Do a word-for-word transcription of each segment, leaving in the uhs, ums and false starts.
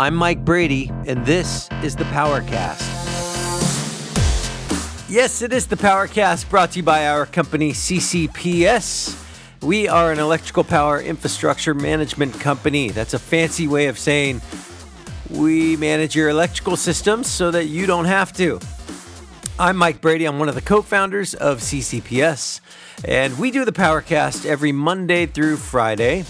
I'm Mike Brady, and this is the PowerCast. Yes, it is the PowerCast, brought to you by our company, C C P S. We are an electrical power infrastructure management company. That's a fancy way of saying we manage your electrical systems so that you don't have to. I'm Mike Brady. I'm one of the co-founders of C C P S, and we do the PowerCast every Monday through Friday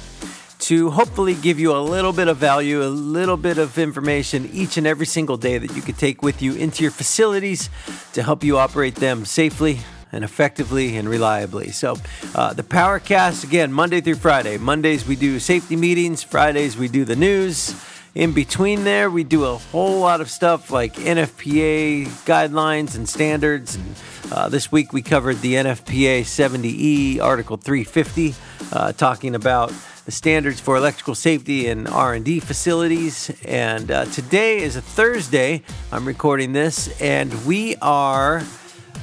to hopefully give you a little bit of value, a little bit of information each and every single day that you could take with you into your facilities to help you operate them safely and effectively and reliably. So uh, the PowerCast, again, Monday through Friday. Mondays we do safety meetings. Fridays we do the news. In between there, we do a whole lot of stuff like N F P A guidelines and standards. And uh, this week we covered the N F P A seventy E, Article three fifty, uh, talking about the standards for electrical safety in R and D facilities. And uh, today is a Thursday. I'm recording this, and we are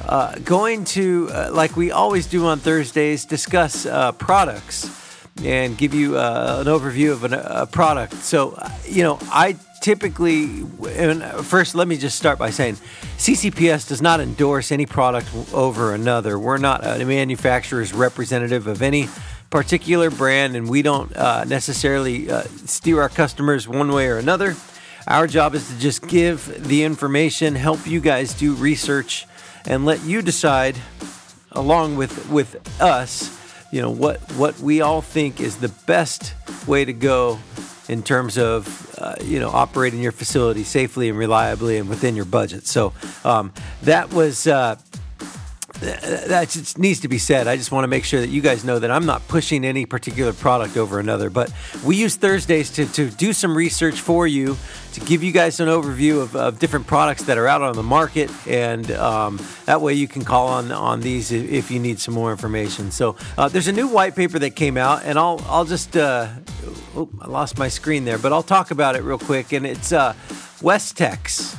uh, going to, uh, like we always do on Thursdays, discuss uh, products and give you uh, an overview of an, a product. So, you know, I typically, and first let me just start by saying C C P S does not endorse any product over another. We're not a manufacturer's representative of any particular brand, and we don't uh, necessarily uh, steer our customers one way or another. Our job is to just give the information, help you guys do research, and let you decide along with, with us, you know, what, what we all think is the best way to go in terms of, uh, you know, operating your facility safely and reliably and within your budget. So um, that was, uh, that just needs to be said. I just want to make sure that you guys know that I'm not pushing any particular product over another, but we use Thursdays to, to do some research for you, to give you guys an overview of, of different products that are out on the market, and um, that way you can call on, on these if you need some more information. So uh, there's a new white paper that came out, and I'll I'll just uh, oh, I lost my screen there, but I'll talk about it real quick, and it's uh, Westex.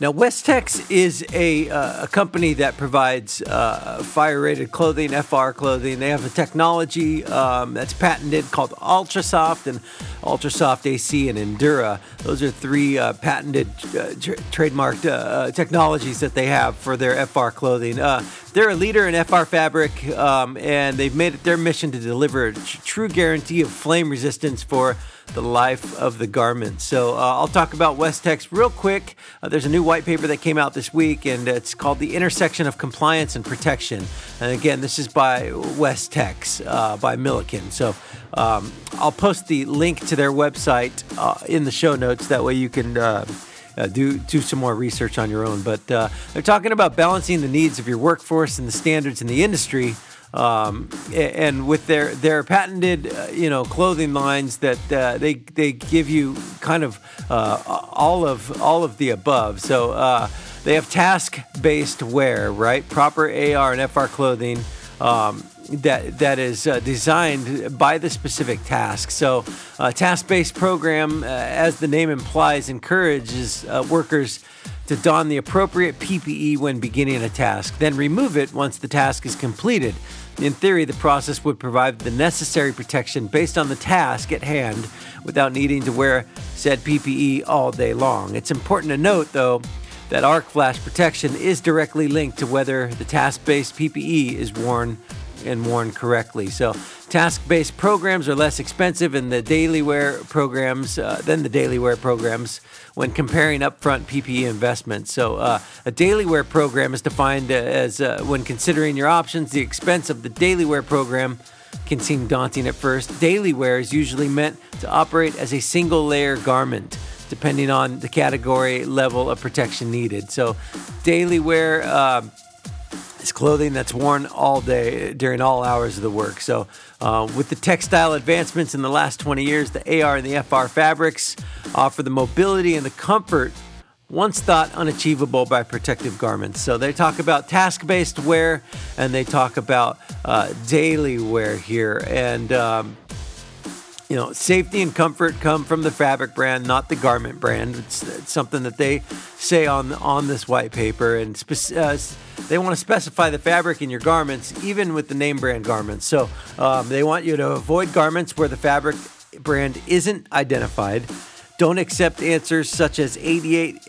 Now, Westex is a, uh, a company that provides uh, fire-rated clothing, F R clothing. They have a technology um, that's patented called Ultrasoft and Ultrasoft A C and Endura. Those are three uh, patented, uh, tra- trademarked uh, technologies that they have for their F R clothing. Uh, they're a leader in F R fabric, um, and they've made it their mission to deliver a tr- true guarantee of flame resistance for the life of the garment. So uh, I'll talk about Westex real quick. Uh, there's a new white paper that came out this week, and it's called The Intersection of Compliance and Protection. And again, this is by Westex, uh, by Milliken. So um, I'll post the link to their website uh, in the show notes. That way you can uh, uh, do, do some more research on your own. But uh, they're talking about balancing the needs of your workforce and the standards in the industry, Um, and with their, their patented, uh, you know, clothing lines that uh, they they give you kind of uh, all of all of the above. So uh, they have task-based wear, right? Proper A R and F R clothing um, that that is uh, designed by the specific task. So a uh, task-based program, uh, as the name implies, encourages uh, workers to don the appropriate P P E when beginning a task, then remove it once the task is completed. In theory, the process would provide the necessary protection based on the task at hand without needing to wear said P P E all day long. It's important to note, though, that arc flash protection is directly linked to whether the task-based P P E is worn and worn correctly. So task-based programs are less expensive in the daily wear programs uh, than the daily wear programs when comparing upfront P P E investments. So uh, a daily wear program is defined as, uh, when considering your options, the expense of the daily wear program can seem daunting at first. Daily wear is usually meant to operate as a single layer garment, depending on the category level of protection needed. So daily wear uh, It's clothing that's worn all day during all hours of the work. So uh, with the textile advancements in the last twenty years, the A R and the F R fabrics offer the mobility and the comfort once thought unachievable by protective garments. So they talk about task-based wear, and they talk about uh, daily wear here. And, um, you know, safety and comfort come from the fabric brand, not the garment brand. It's, it's something that they say on, on this white paper. And spe- uh, They want to specify the fabric in your garments, even with the name brand garments. So um, they want you to avoid garments where the fabric brand isn't identified. Don't accept answers such as eighty-eight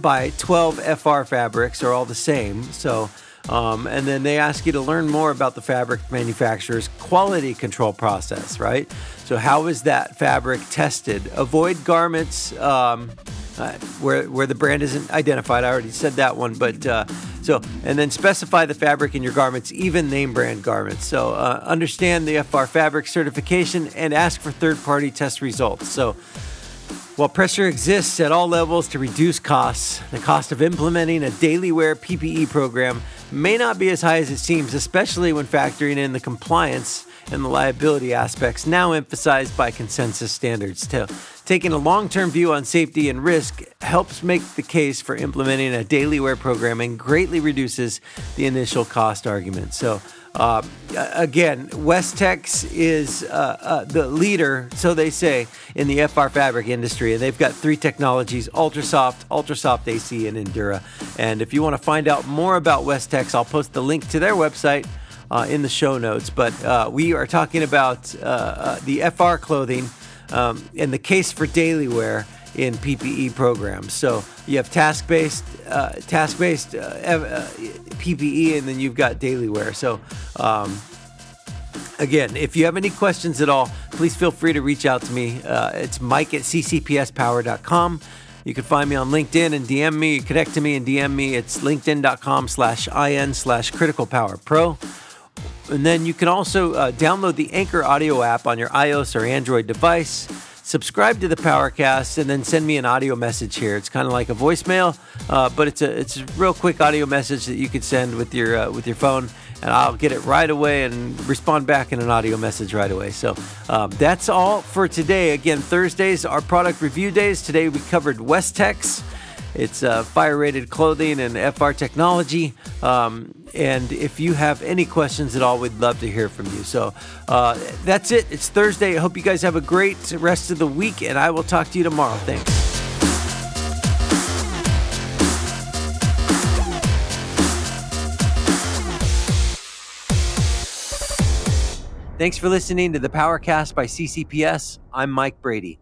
by twelve F R fabrics are all the same. So, um, and then they ask you to learn more about the fabric manufacturer's quality control process, right? So how is that fabric tested? Avoid garments um, uh, where where the brand isn't identified. I already said that one, but uh, so and then specify the fabric in your garments, even name brand garments. So uh, understand the F R fabric certification and ask for third-party test results. So while pressure exists at all levels to reduce costs, the cost of implementing a daily wear P P E program may not be as high as it seems, especially when factoring in the compliance and the liability aspects now emphasized by consensus standards. Taking a long-term view on safety and risk helps make the case for implementing a daily wear program and greatly reduces the initial cost argument. So, Uh, again, Westex is uh, uh, the leader, so they say, in the F R fabric industry. And they've got three technologies, Ultrasoft, Ultrasoft A C, and Endura. And if you want to find out more about Westex, I'll post the link to their website uh, in the show notes. But uh, we are talking about uh, uh, the F R clothing um, and the case for daily wear in P P E programs. So you have task-based uh, task-based uh, uh, P P E, and then you've got daily wear. So um, again, if you have any questions at all, please feel free to reach out to me. Uh, it's Mike at C C P S Power dot com. You can find me on LinkedIn and D M me, connect to me and D M me. It's linkedin.com slash IN slash critical power pro. And then you can also uh, download the Anchor Audio app on your iOS or Android device. Subscribe to the PowerCast and then send me an audio message here. It's kind of like a voicemail, uh, but it's a it's a real quick audio message that you could send with your uh, with your phone, and I'll get it right away and respond back in an audio message right away. So uh, that's all for today. Again, Thursdays are product review days. Today we covered Westex. It's uh, fire-rated clothing and F R technology. Um, and if you have any questions at all, we'd love to hear from you. So uh, that's it. It's Thursday. I hope you guys have a great rest of the week, and I will talk to you tomorrow. Thanks. Thanks for listening to the PowerCast by C C P S. I'm Mike Brady.